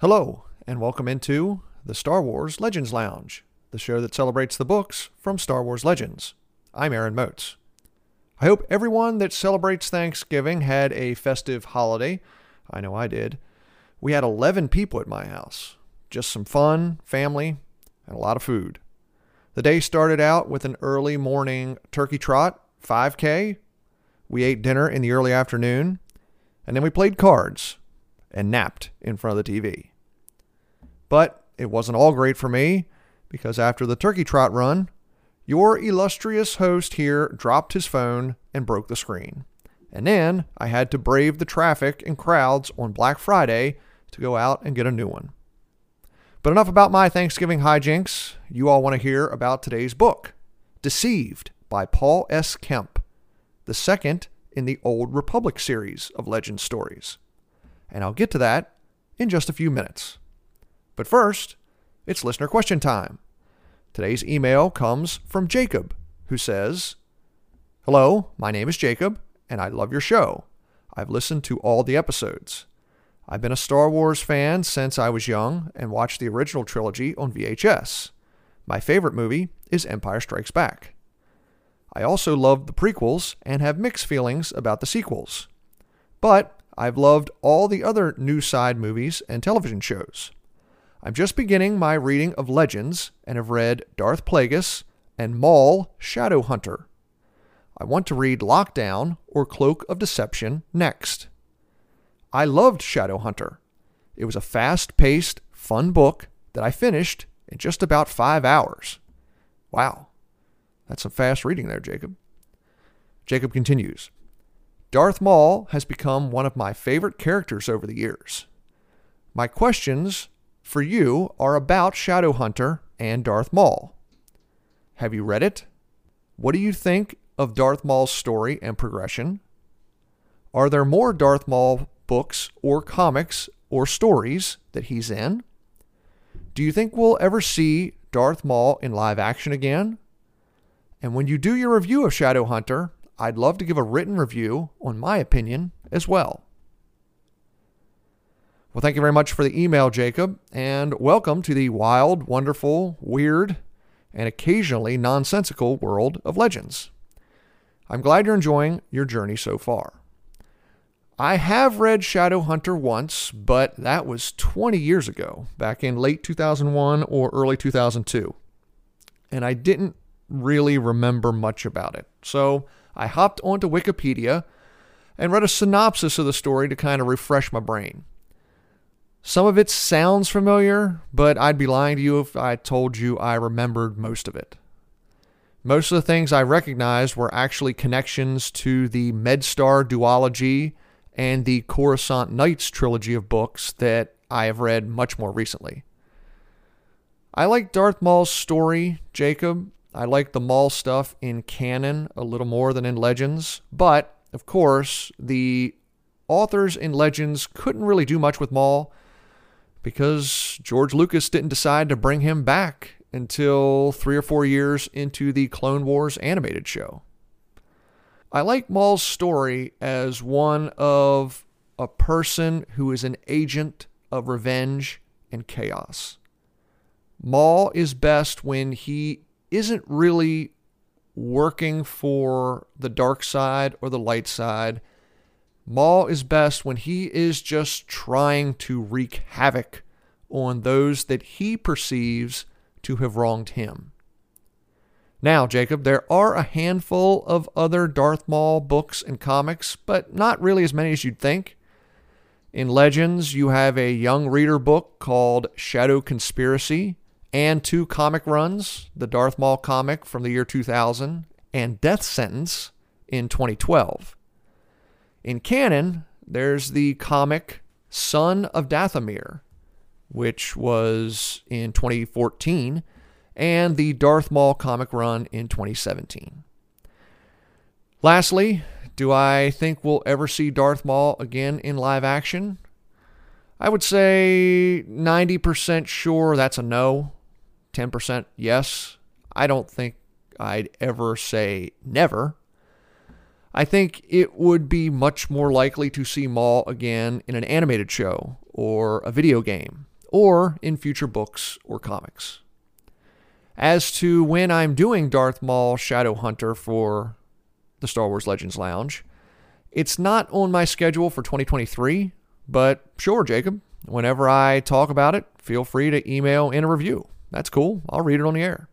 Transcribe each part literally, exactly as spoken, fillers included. Hello, and welcome into the Star Wars Legends Lounge, the show that celebrates the books from Star Wars Legends. I'm Aaron Motes. I hope everyone that celebrates Thanksgiving had a festive holiday. I know I did. We had eleven people at my house. Just some fun, family, and a lot of food. The day started out with an early morning turkey trot, five K. We ate dinner in the early afternoon, and then we played cards and napped in front of the T V. But it wasn't all great for me, because after the turkey trot run, your illustrious host here dropped his phone and broke the screen. And then I had to brave the traffic and crowds on Black Friday to go out and get a new one. But enough about my Thanksgiving hijinks. You all want to hear about today's book, Deceived by Paul S. Kemp, the second in the Old Republic series of legend stories. And I'll get to that in just a few minutes. But first, it's listener question time. Today's email comes from Jacob, who says, "Hello, my name is Jacob, and I love your show. I've listened to all the episodes. I've been a Star Wars fan since I was young and watched the original trilogy on V H S. My favorite movie is Empire Strikes Back. I also loved the prequels and have mixed feelings about the sequels. But I've loved all the other new side movies and television shows. I'm just beginning my reading of Legends and have read Darth Plagueis and Maul Shadowhunter. I want to read Lockdown or Cloak of Deception next. I loved Shadowhunter. It was a fast-paced, fun book that I finished in just about five hours. Wow, that's some fast reading there, Jacob. Jacob continues. Darth Maul has become one of my favorite characters over the years. My questions for you are about Shadowhunter and Darth Maul. Have you read it? What do you think of Darth Maul's story and progression? Are there more Darth Maul books or comics or stories that he's in? Do you think we'll ever see Darth Maul in live action again? And when you do your review of Shadowhunter, I'd love to give a written review on my opinion as well." Well, thank you very much for the email, Jacob, and welcome to the wild, wonderful, weird, and occasionally nonsensical world of Legends. I'm glad you're enjoying your journey so far. I have read Shadowhunter once, but that was twenty years ago, back in late two thousand one or early two thousand two, and I didn't really remember much about it, so I hopped onto Wikipedia and read a synopsis of the story to kind of refresh my brain. Some of it sounds familiar, but I'd be lying to you if I told you I remembered most of it. Most of the things I recognized were actually connections to the MedStar duology and the Coruscant Knights trilogy of books that I have read much more recently. I like Darth Maul's story, Jacob. I like the Maul stuff in canon a little more than in Legends, but, of course, the authors in Legends couldn't really do much with Maul because George Lucas didn't decide to bring him back until three or four years into the Clone Wars animated show. I like Maul's story as one of a person who is an agent of revenge and chaos. Maul is best when he isn't really working for the dark side or the light side. Maul is best when he is just trying to wreak havoc on those that he perceives to have wronged him. Now, Jacob, there are a handful of other Darth Maul books and comics, but not really as many as you'd think. In Legends, you have a young reader book called Shadow Conspiracy, and two comic runs, the Darth Maul comic from the year two thousand and Death Sentence in twenty twelve. In canon, there's the comic Son of Dathomir, which was in twenty fourteen, and the Darth Maul comic run in twenty seventeen. Lastly, do I think we'll ever see Darth Maul again in live action? I would say ninety percent sure that's a no. ten percent yes. I don't think I'd ever say never. I think it would be much more likely to see Maul again in an animated show or a video game or in future books or comics. As to when I'm doing Darth Maul Shadowhunter for the Star Wars Legends Lounge, it's not on my schedule for twenty twenty-three, but sure, Jacob, whenever I talk about it, feel free to email in a review. That's cool. I'll read it on the air.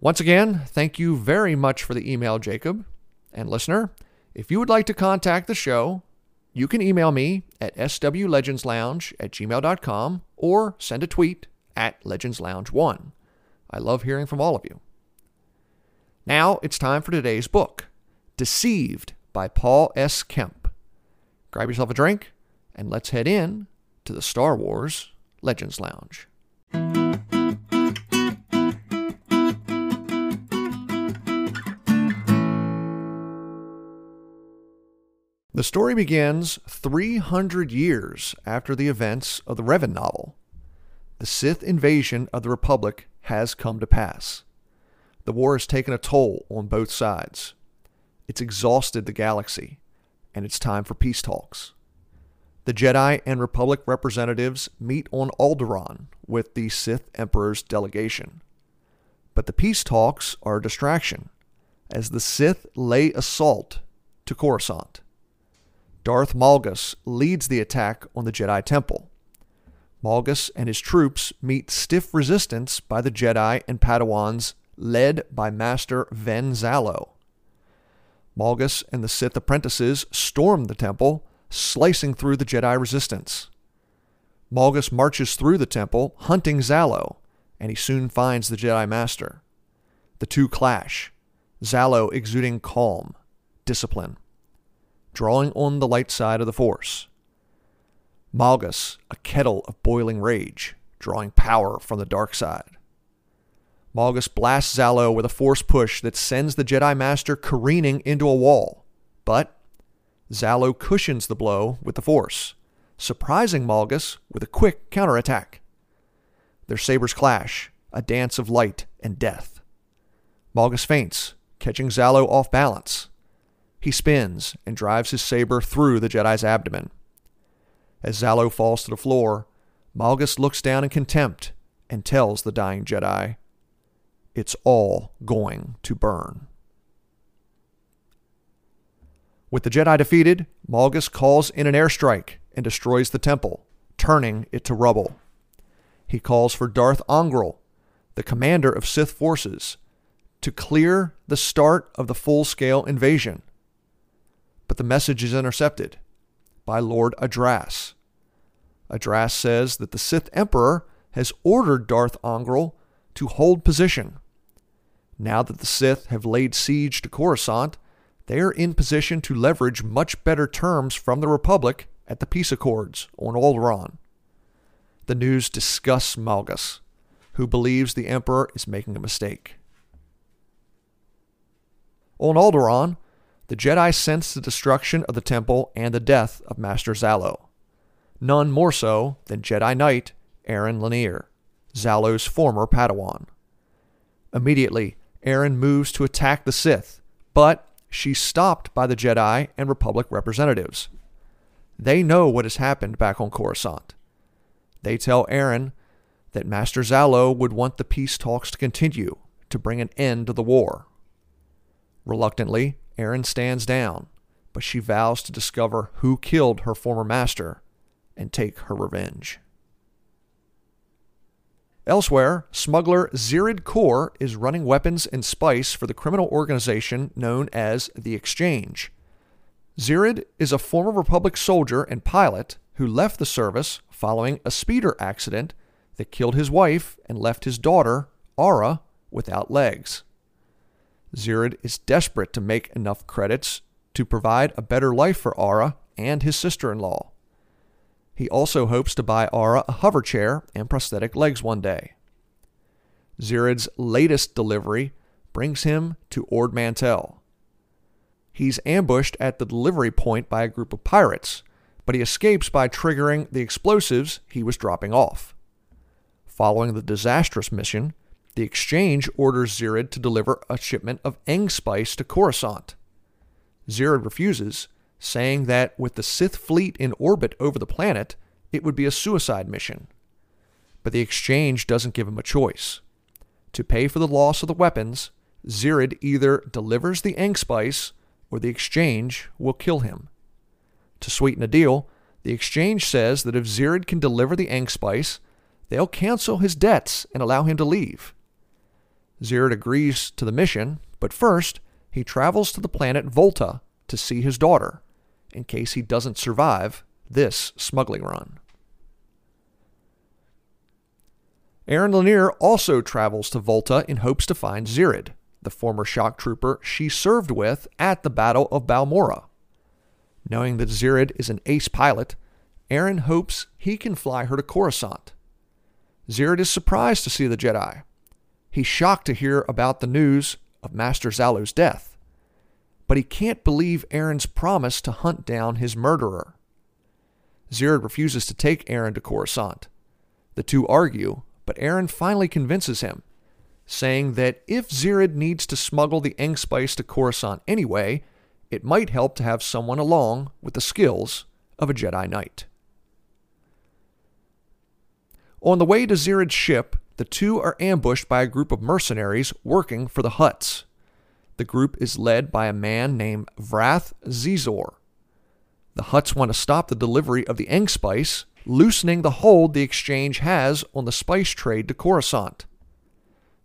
Once again, thank you very much for the email, Jacob. And listener, if you would like to contact the show, you can email me at s w legends lounge at gmail dot com or send a tweet at Legends Lounge one. I love hearing from all of you. Now it's time for today's book, Deceived by Paul S. Kemp. Grab yourself a drink and let's head in to the Star Wars Legends Lounge. The story begins three hundred years after the events of the Revan novel. The Sith invasion of the Republic has come to pass. The war has taken a toll on both sides. It's exhausted the galaxy, and it's time for peace talks. The Jedi and Republic representatives meet on Alderaan with the Sith Emperor's delegation. But the peace talks are a distraction, as the Sith lay assault to Coruscant. Darth Malgus leads the attack on the Jedi Temple. Malgus and his troops meet stiff resistance by the Jedi and Padawans led by Master Ven Zallo. Malgus and the Sith apprentices storm the temple, slicing through the Jedi resistance. Malgus marches through the temple, hunting Zallo, and he soon finds the Jedi Master. The two clash, Zallo exuding calm, discipline, drawing on the light side of the Force. Malgus, a kettle of boiling rage, drawing power from the dark side. Malgus blasts Zallo with a Force push that sends the Jedi Master careening into a wall, but Zallo cushions the blow with the Force, surprising Malgus with a quick counterattack. Their sabers clash, a dance of light and death. Malgus faints, catching Zallo off balance. He spins and drives his saber through the Jedi's abdomen. As Zallo falls to the floor, Malgus looks down in contempt and tells the dying Jedi, "It's all going to burn." With the Jedi defeated, Malgus calls in an airstrike and destroys the temple, turning it to rubble. He calls for Darth Angral, the commander of Sith forces, to clear the start of the full-scale invasion. But the message is intercepted by Lord Adraas. Adraas says that the Sith Emperor has ordered Darth Angral to hold position. Now that the Sith have laid siege to Coruscant, they are in position to leverage much better terms from the Republic at the peace accords on Alderaan. The news disgusts Malgus, who believes the Emperor is making a mistake. On Alderaan, the Jedi sense the destruction of the temple and the death of Master Zallo, none more so than Jedi Knight Aryn Lanier, Zallo's former Padawan. Immediately, Aryn moves to attack the Sith, but she's stopped by the Jedi and Republic representatives. They know what has happened back on Coruscant. They tell Aryn that Master Zallo would want the peace talks to continue to bring an end to the war. Reluctantly, Aryn stands down, but she vows to discover who killed her former master and take her revenge. Elsewhere, smuggler Zeerid Korr is running weapons and spice for the criminal organization known as The Exchange. Zeerid is a former Republic soldier and pilot who left the service following a speeder accident that killed his wife and left his daughter, Ara, without legs. Zeerid is desperate to make enough credits to provide a better life for Ara and his sister-in-law. He also hopes to buy Ara a hover chair and prosthetic legs one day. Zeerid's latest delivery brings him to Ord Mantell. He's ambushed at the delivery point by a group of pirates, but he escapes by triggering the explosives he was dropping off. Following the disastrous mission, the Exchange orders Zeerid to deliver a shipment of Eng Spice to Coruscant. Zeerid refuses, saying that with the Sith fleet in orbit over the planet, it would be a suicide mission. But the exchange doesn't give him a choice. To pay for the loss of the weapons, Zeerid either delivers the Eng Spice or the exchange will kill him. To sweeten a deal, the exchange says that if Zeerid can deliver the Eng Spice, they'll cancel his debts and allow him to leave. Zeerid agrees to the mission, but first, he travels to the planet Volta to see his daughter, in case he doesn't survive this smuggling run. Aryn Lanier also travels to Volta in hopes to find Zeerid, the former shock trooper she served with at the Battle of Balmora. Knowing that Zeerid is an ace pilot, Aryn hopes he can fly her to Coruscant. Zeerid is surprised to see the Jedi. He's shocked to hear about the news of Master Zallo's death, but he can't believe Aryn's promise to hunt down his murderer. Zeerid refuses to take Aryn to Coruscant. The two argue, but Aryn finally convinces him, saying that if Zeerid needs to smuggle the Eng Spice to Coruscant anyway, it might help to have someone along with the skills of a Jedi Knight. On the way to Zeerid's ship, the two are ambushed by a group of mercenaries working for the Hutts. The group is led by a man named Vrath Xizor. The Hutts want to stop the delivery of the Eng Spice, loosening the hold the exchange has on the spice trade to Coruscant.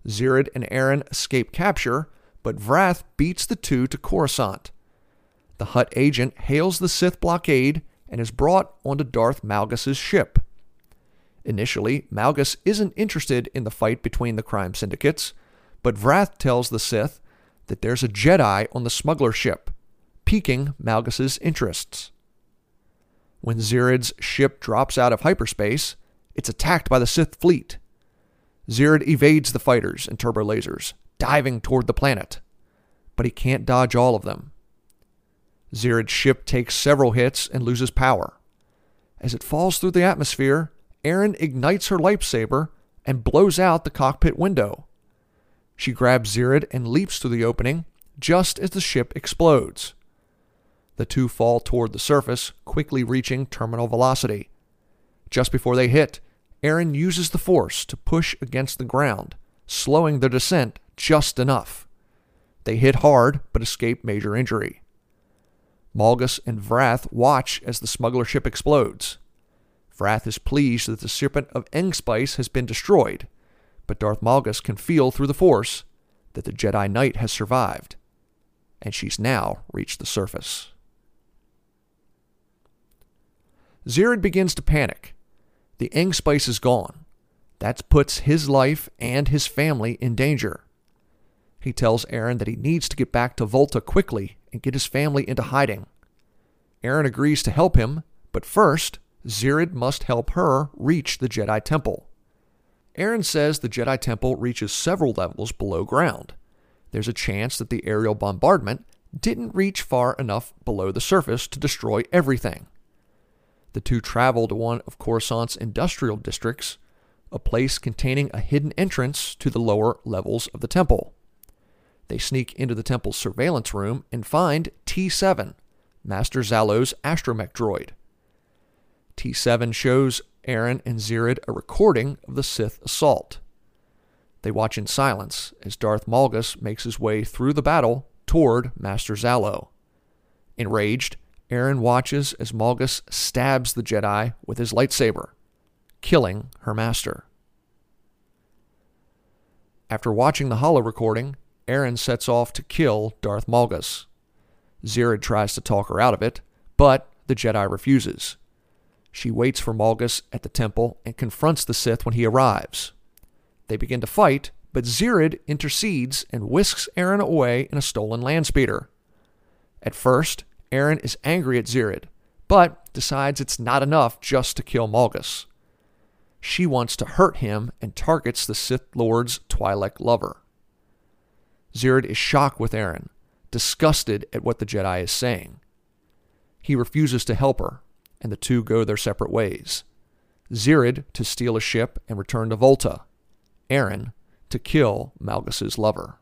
Zeerid and Aryn escape capture, but Vrath beats the two to Coruscant. The Hutt agent hails the Sith blockade and is brought onto Darth Malgus' ship. Initially, Malgus isn't interested in the fight between the crime syndicates, but Vrath tells the Sith that there's a Jedi on the smuggler ship, piquing Malgus' interests. When Zeerid's ship drops out of hyperspace, it's attacked by the Sith fleet. Zeerid evades the fighters and turbo lasers, diving toward the planet, but he can't dodge all of them. Zeerid's ship takes several hits and loses power. As it falls through the atmosphere, Aryn ignites her lightsaber and blows out the cockpit window. She grabs Zeerid and leaps through the opening just as the ship explodes. The two fall toward the surface, quickly reaching terminal velocity. Just before they hit, Aryn uses the Force to push against the ground, slowing their descent just enough. They hit hard, but escape major injury. Malgus and Vrath watch as the smuggler ship explodes. Vrath is pleased that the shipment of Eng Spice has been destroyed, but Darth Malgus can feel through the Force that the Jedi Knight has survived, and she's now reached the surface. Zeerid begins to panic. The Eng Spice is gone. That puts his life and his family in danger. He tells Aryn that he needs to get back to Volta quickly and get his family into hiding. Aryn agrees to help him, but first, Zeerid must help her reach the Jedi Temple. Aryn says the Jedi Temple reaches several levels below ground. There's a chance that the aerial bombardment didn't reach far enough below the surface to destroy everything. The two travel to one of Coruscant's industrial districts, a place containing a hidden entrance to the lower levels of the temple. They sneak into the temple's surveillance room and find T seven, Master Zallo's astromech droid. T seven shows Aryn and Zeerid a recording of the Sith assault. They watch in silence as Darth Malgus makes his way through the battle toward Master Zallo. Enraged, Aryn watches as Malgus stabs the Jedi with his lightsaber, killing her master. After watching the holo recording, Aryn sets off to kill Darth Malgus. Zeerid tries to talk her out of it, but the Jedi refuses. She waits for Malgus at the temple and confronts the Sith when he arrives. They begin to fight, but Zeerid intercedes and whisks Aryn away in a stolen landspeeder. At first, Aryn is angry at Zeerid, but decides it's not enough just to kill Malgus. She wants to hurt him and targets the Sith Lord's Twi'lek lover. Zeerid is shocked with Aryn, disgusted at what the Jedi is saying. He refuses to help her, and the two go their separate ways. Zeerid to steal a ship and return to Volta, Aryn to kill Malgus' lover.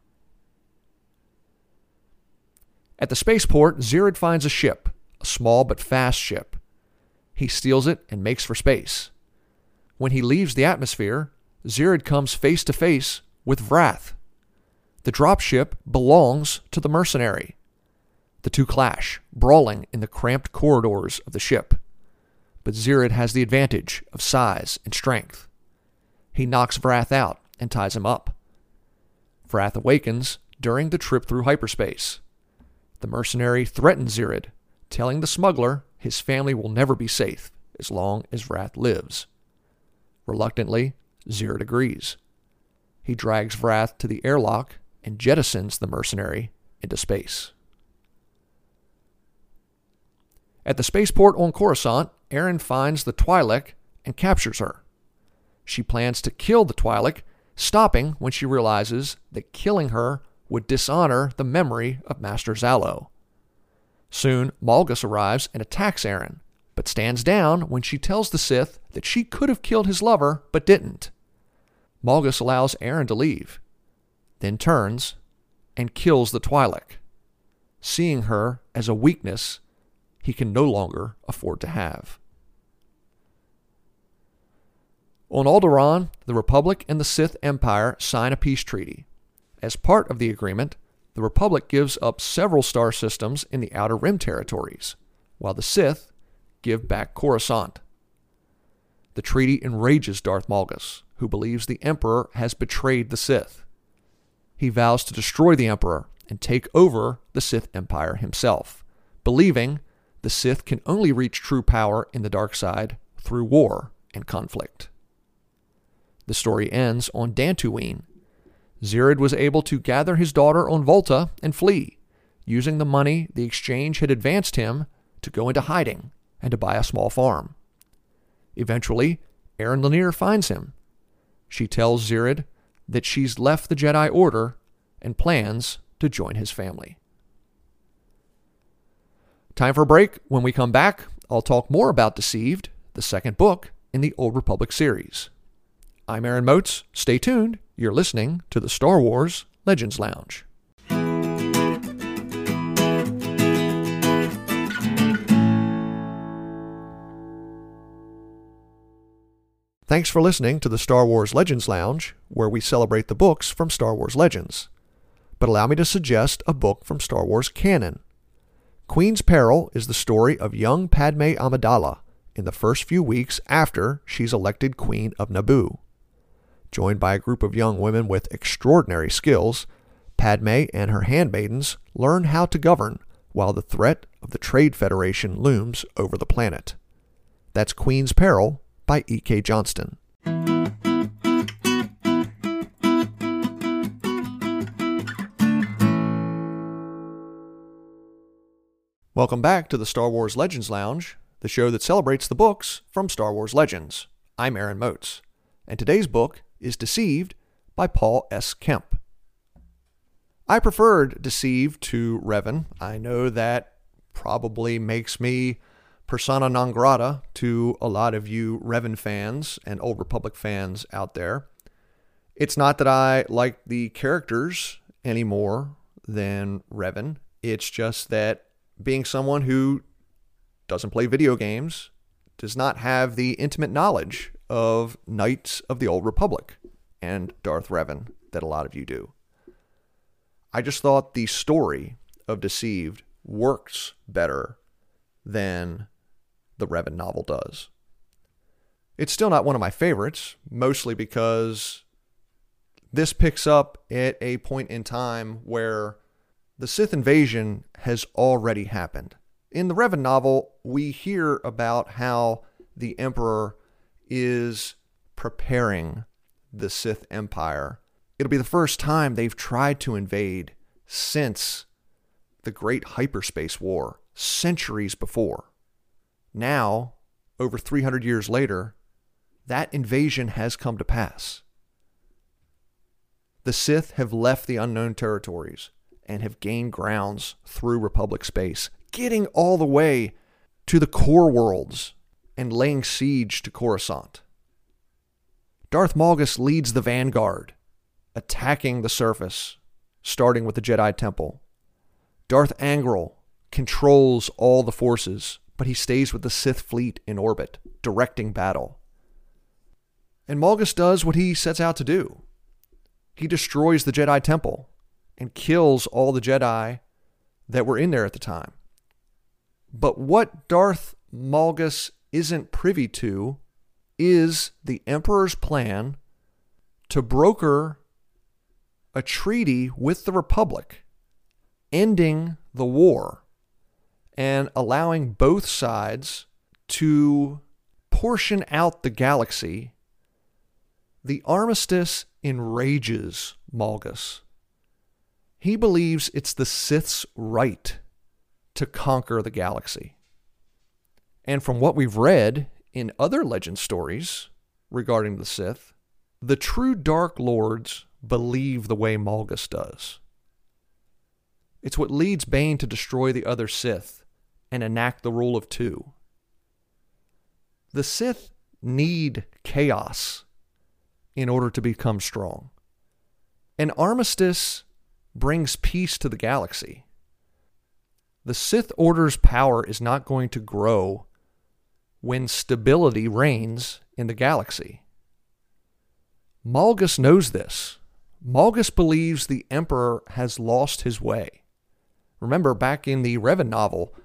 At the spaceport, Zeerid finds a ship, a small but fast ship. He steals it and makes for space. When he leaves the atmosphere, Zeerid comes face to face with Vrath. The dropship belongs to the mercenary. The two clash, brawling in the cramped corridors of the ship. But Zeerid has the advantage of size and strength. He knocks Vrath out and ties him up. Vrath awakens during the trip through hyperspace. The mercenary threatens Zeerid, telling the smuggler his family will never be safe as long as Vrath lives. Reluctantly, Zeerid agrees. He drags Vrath to the airlock and jettisons the mercenary into space. At the spaceport on Coruscant, Aryn finds the Twi'lek and captures her. She plans to kill the Twi'lek, stopping when she realizes that killing her would dishonor the memory of Master Zallo. Soon, Malgus arrives and attacks Aryn, but stands down when she tells the Sith that she could have killed his lover, but didn't. Malgus allows Aryn to leave, then turns and kills the Twi'lek, seeing her as a weakness he can no longer afford to have. On Alderaan, the Republic and the Sith Empire sign a peace treaty. As part of the agreement, the Republic gives up several star systems in the Outer Rim territories, while the Sith give back Coruscant. The treaty enrages Darth Malgus, who believes the Emperor has betrayed the Sith. He vows to destroy the Emperor and take over the Sith Empire himself, believing the Sith can only reach true power in the dark side through war and conflict. The story ends on Dantooine. Zeerid was able to gather his daughter on Volta and flee, using the money the exchange had advanced him to go into hiding and to buy a small farm. Eventually, Aryn Lanier finds him. She tells Zeerid that she's left the Jedi Order and plans to join his family. Time for a break. When we come back, I'll talk more about Deceived, the second book in the Old Republic series. I'm Aaron Motes. Stay tuned. You're listening to the Star Wars Legends Lounge. Thanks for listening to the Star Wars Legends Lounge, where we celebrate the books from Star Wars Legends. But allow me to suggest a book from Star Wars canon. Queen's Peril is the story of young Padme Amidala in the first few weeks after she's elected Queen of Naboo. Joined by a group of young women with extraordinary skills, Padme and her handmaidens learn how to govern while the threat of the Trade Federation looms over the planet. That's Queen's Peril by E K Johnston. Welcome back to the Star Wars Legends Lounge, the show that celebrates the books from Star Wars Legends. I'm Aaron Motes, and today's book is Deceived by Paul S. Kemp. I preferred Deceived to Revan. I know that probably makes me persona non grata to a lot of you Revan fans and Old Republic fans out there. It's not that I like the characters any more than Revan. It's just that being someone who doesn't play video games, does not have the intimate knowledge of Knights of the Old Republic and Darth Revan that a lot of you do. I just thought the story of Deceived works better than the Revan novel does. It's still not one of my favorites, mostly because this picks up at a point in time where the Sith invasion has already happened. In the Revan novel, we hear about how the Emperor is preparing the Sith Empire. It'll be the first time they've tried to invade since the Great Hyperspace War, centuries before. Now, over three hundred years later, that invasion has come to pass. The Sith have left the unknown territories and have gained grounds through Republic space, getting all the way to the core worlds and laying siege to Coruscant. Darth Malgus leads the vanguard, attacking the surface, starting with the Jedi Temple. Darth Angral controls all the forces, but he stays with the Sith fleet in orbit, directing battle. And Malgus does what he sets out to do. He destroys the Jedi Temple and kills all the Jedi that were in there at the time. But what Darth Malgus isn't privy to is the Emperor's plan to broker a treaty with the Republic, ending the war and allowing both sides to portion out the galaxy. The armistice enrages Malgus. He believes it's the Sith's right to conquer the galaxy. And from what we've read in other legend stories regarding the Sith, the true Dark Lords believe the way Malgus does. It's what leads Bane to destroy the other Sith and enact the rule of two. The Sith need chaos in order to become strong. An armistice brings peace to the galaxy. The Sith Order's power is not going to grow when stability reigns in the galaxy. Malgus knows this. Malgus believes the Emperor has lost his way. Remember, back in the Revan novel,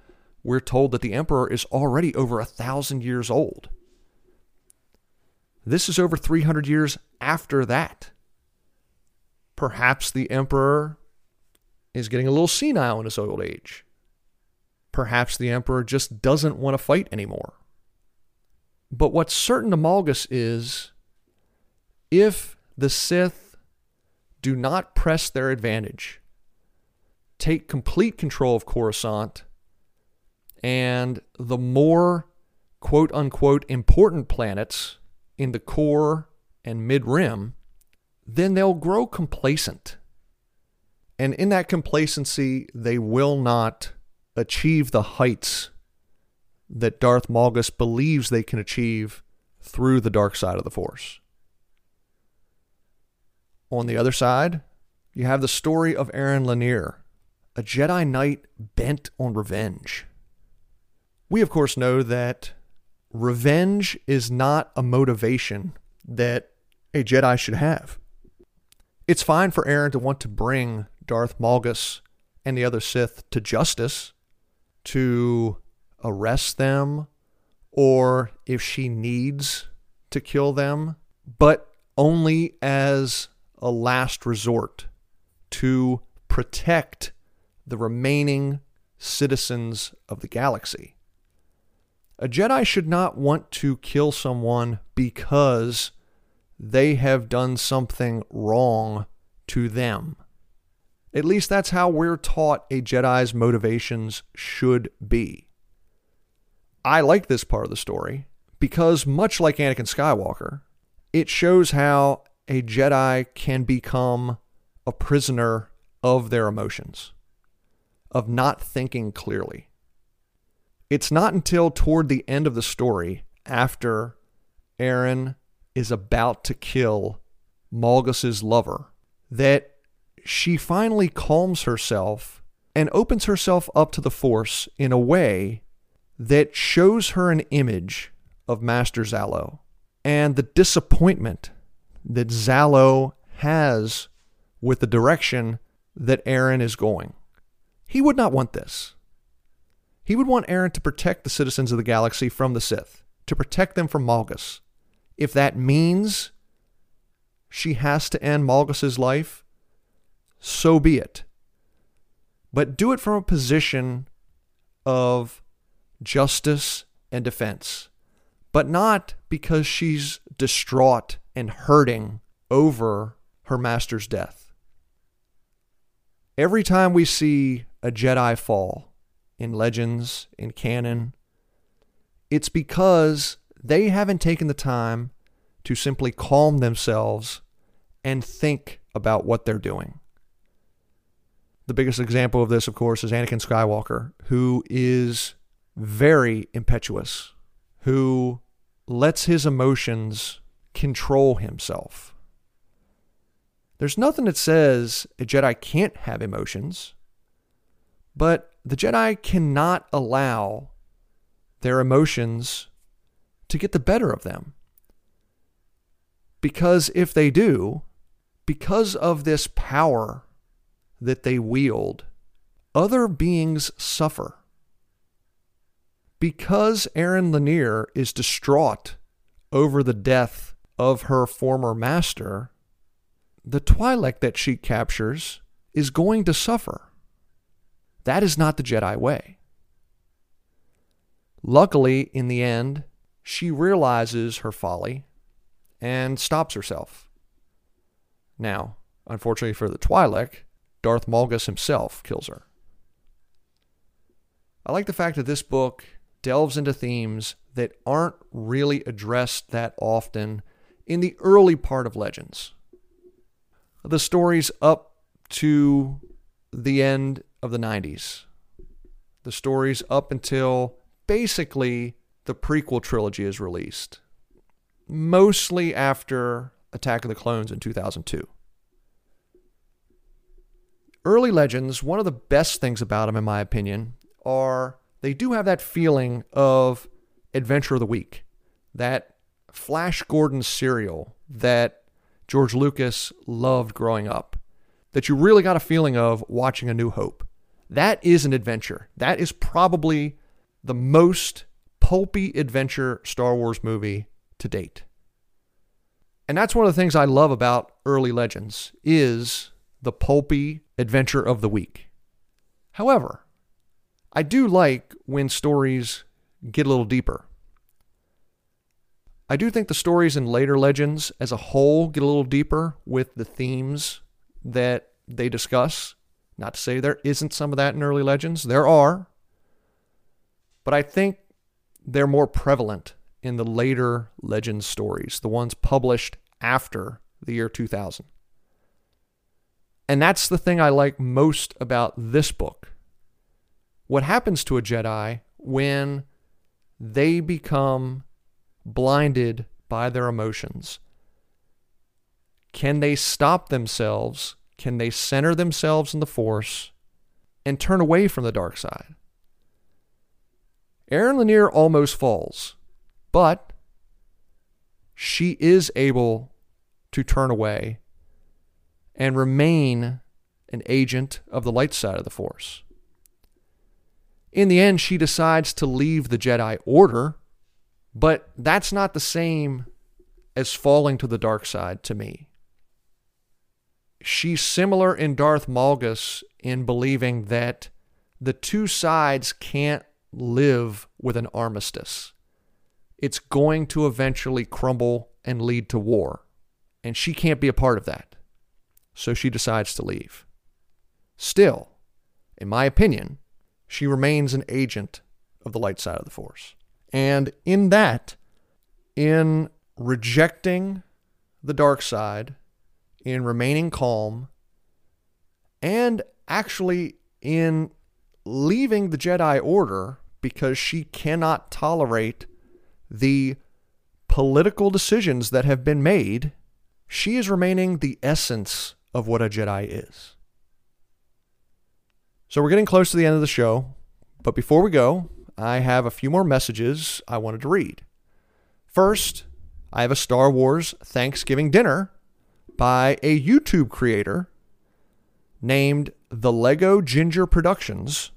we're told that the Emperor is already over a thousand years old. This is over three hundred years after that. Perhaps the Emperor is getting a little senile in his old age. Perhaps the Emperor just doesn't want to fight anymore. But what's certain to Malgus is, if the Sith do not press their advantage, take complete control of Coruscant, and the more quote-unquote important planets in the core and mid-rim, then they'll grow complacent. And in that complacency, they will not achieve the heights that Darth Malgus believes they can achieve through the dark side of the Force. On the other side, you have the story of Aryn Lanier, a Jedi Knight bent on revenge. We, of course, know that revenge is not a motivation that a Jedi should have. It's fine for Aryn to want to bring Darth Malgus and the other Sith to justice, to arrest them, or if she needs to kill them, but only as a last resort to protect the remaining citizens of the galaxy. A Jedi should not want to kill someone because they have done something wrong to them. At least that's how we're taught a Jedi's motivations should be. I like this part of the story because, much like Anakin Skywalker, it shows how a Jedi can become a prisoner of their emotions, of not thinking clearly. It's not until toward the end of the story, after Aryn is about to kill Malgus' lover, that she finally calms herself and opens herself up to the Force in a way that shows her an image of Master Zallo and the disappointment that Zallo has with the direction that Aryn is going. He would not want this. He would want Aryn to protect the citizens of the galaxy from the Sith, to protect them from Malgus. If that means she has to end Malgus' life, so be it. But do it from a position of justice and defense, but not because she's distraught and hurting over her master's death. Every time we see a Jedi fall, in legends, in canon, it's because they haven't taken the time to simply calm themselves and think about what they're doing. The biggest example of this, of course, is Anakin Skywalker, who is very impetuous, who lets his emotions control himself. There's nothing that says a Jedi can't have emotions, but the Jedi cannot allow their emotions to get the better of them. Because if they do, because of this power that they wield, other beings suffer. Because Aryn Lanier is distraught over the death of her former master, the Twi'lek that she captures is going to suffer. That is not the Jedi way. Luckily, in the end, she realizes her folly and stops herself. Now, unfortunately for the Twi'lek, Darth Malgus himself kills her. I like the fact that this book delves into themes that aren't really addressed that often in the early part of Legends. The stories up to the end of the nineties. The stories up until basically the prequel trilogy is released. Mostly after Attack of the Clones in two thousand two. Early Legends, one of the best things about them in my opinion, are they do have that feeling of Adventure of the Week. That Flash Gordon serial that George Lucas loved growing up. That you really got a feeling of watching A New Hope. That is an adventure. That is probably the most pulpy adventure Star Wars movie to date. And that's one of the things I love about early Legends is the pulpy adventure of the week. However, I do like when stories get a little deeper. I do think the stories in later Legends as a whole get a little deeper with the themes that they discuss. Not to say there isn't some of that in early Legends. There are. But I think they're more prevalent in the later Legends stories, the ones published after the year two thousand. And that's the thing I like most about this book. What happens to a Jedi when they become blinded by their emotions? Can they stop themselves? Can they center themselves in the Force and turn away from the dark side? Aryn Lanier almost falls, but she is able to turn away and remain an agent of the light side of the Force. In the end, she decides to leave the Jedi Order, but that's not the same as falling to the dark side to me. She's similar in Darth Malgus in believing that the two sides can't live with an armistice. It's going to eventually crumble and lead to war, and she can't be a part of that. So she decides to leave. Still, in my opinion, she remains an agent of the light side of the Force. And in that, in rejecting the dark side, in remaining calm, and actually in leaving the Jedi Order because she cannot tolerate the political decisions that have been made, she is remaining the essence of what a Jedi is. So we're getting close to the end of the show, but before we go, I have a few more messages I wanted to read. First, I have a Star Wars Thanksgiving dinner by a YouTube creator named The Lego Ginger Productions,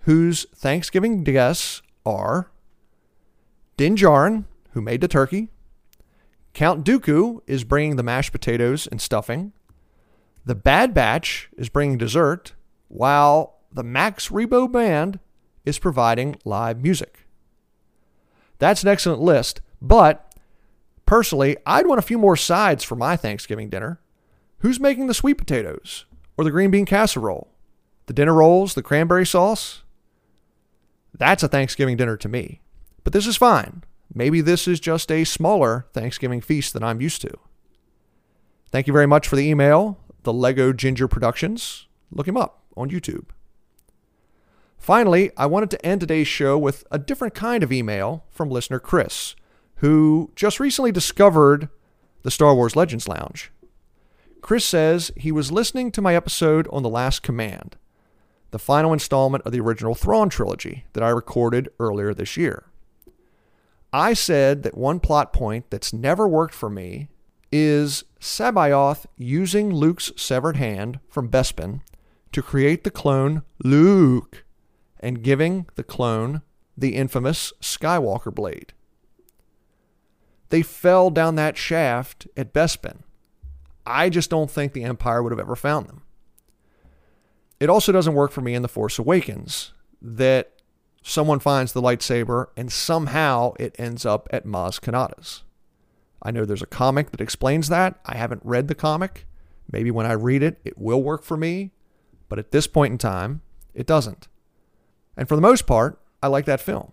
whose Thanksgiving guests are Din Djarin, who made the turkey. Count Dooku is bringing the mashed potatoes and stuffing. The Bad Batch is bringing dessert, while the Max Rebo Band is providing live music. That's an excellent list, but personally, I'd want a few more sides for my Thanksgiving dinner. Who's making the sweet potatoes or the green bean casserole? The dinner rolls, the cranberry sauce? That's a Thanksgiving dinner to me, but this is fine. Maybe this is just a smaller Thanksgiving feast than I'm used to. Thank you very much for the email, The Lego Ginger Productions. Look him up on YouTube. Finally, I wanted to end today's show with a different kind of email from listener Chris, who just recently discovered the Star Wars Legends Lounge. Chris says he was listening to my episode on The Last Command, the final installment of the original Thrawn trilogy that I recorded earlier this year. I said that one plot point that's never worked for me is Sabaoth using Luke's severed hand from Bespin to create the clone Luke and giving the clone the infamous Skywalker blade. They fell down that shaft at Bespin. I just don't think the Empire would have ever found them. It also doesn't work for me in The Force Awakens that someone finds the lightsaber and somehow it ends up at Maz Kanata's. I know there's a comic that explains that. I haven't read the comic. Maybe when I read it, it will work for me. But at this point in time, it doesn't. And for the most part, I like that film.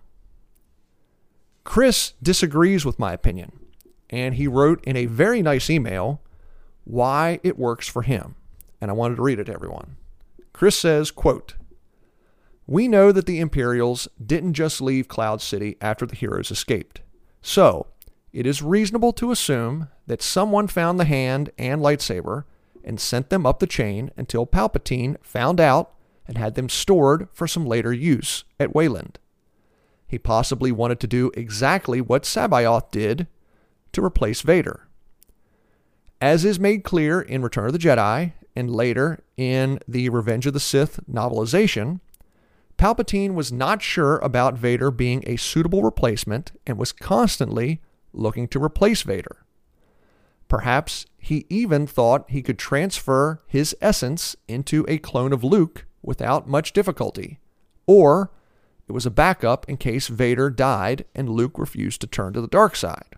Chris disagrees with my opinion, and he wrote in a very nice email why it works for him, and I wanted to read it to everyone. Chris says, quote, "We know that the Imperials didn't just leave Cloud City after the heroes escaped, so it is reasonable to assume that someone found the hand and lightsaber and sent them up the chain until Palpatine found out and had them stored for some later use at Wayland. He possibly wanted to do exactly what Sabaoth did to replace Vader. As is made clear in Return of the Jedi and later in the Revenge of the Sith novelization, Palpatine was not sure about Vader being a suitable replacement and was constantly looking to replace Vader. Perhaps he even thought he could transfer his essence into a clone of Luke without much difficulty, or it was a backup in case Vader died and Luke refused to turn to the dark side.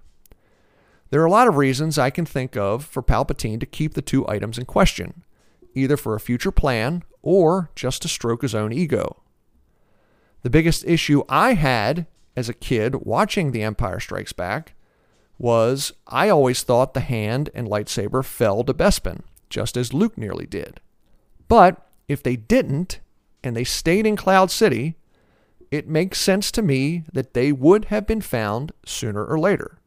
There are a lot of reasons I can think of for Palpatine to keep the two items in question, either for a future plan or just to stroke his own ego. The biggest issue I had as a kid watching The Empire Strikes Back was I always thought the hand and lightsaber fell to Bespin, just as Luke nearly did. But if they didn't, and they stayed in Cloud City, it makes sense to me that they would have been found sooner or later.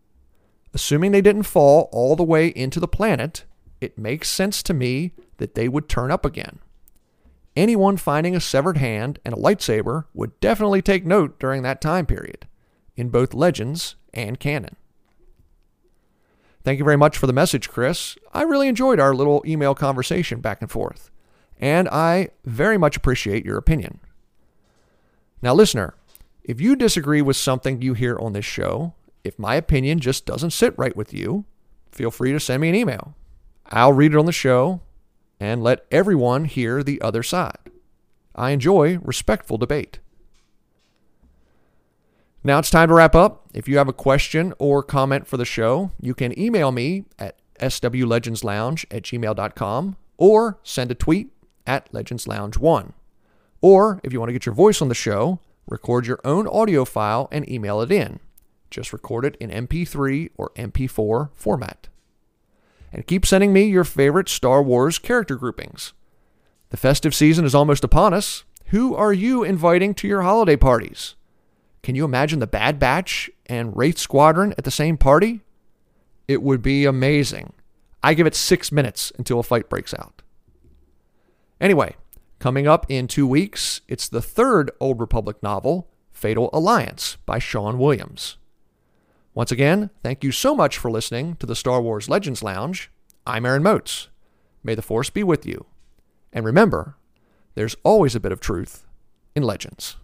Assuming they didn't fall all the way into the planet, it makes sense to me that they would turn up again. Anyone finding a severed hand and a lightsaber would definitely take note during that time period, in both Legends and canon." Thank you very much for the message, Chris. I really enjoyed our little email conversation back and forth, and I very much appreciate your opinion. Now, listener, if you disagree with something you hear on this show, if my opinion just doesn't sit right with you, feel free to send me an email. I'll read it on the show and let everyone hear the other side. I enjoy respectful debate. Now it's time to wrap up. If you have a question or comment for the show, you can email me at s w legends lounge at gmail dot com or send a tweet at legends lounge one. Or, if you want to get your voice on the show, record your own audio file and email it in. Just record it in M P three or M P four format. And keep sending me your favorite Star Wars character groupings. The festive season is almost upon us. Who are you inviting to your holiday parties? Can you imagine the Bad Batch and Wraith Squadron at the same party? It would be amazing. I give it six minutes until a fight breaks out. Anyway, coming up in two weeks, it's the third Old Republic novel, Fatal Alliance, by Sean Williams. Once again, thank you so much for listening to the Star Wars Legends Lounge. I'm Aaron Motes. May the Force be with you. And remember, there's always a bit of truth in Legends.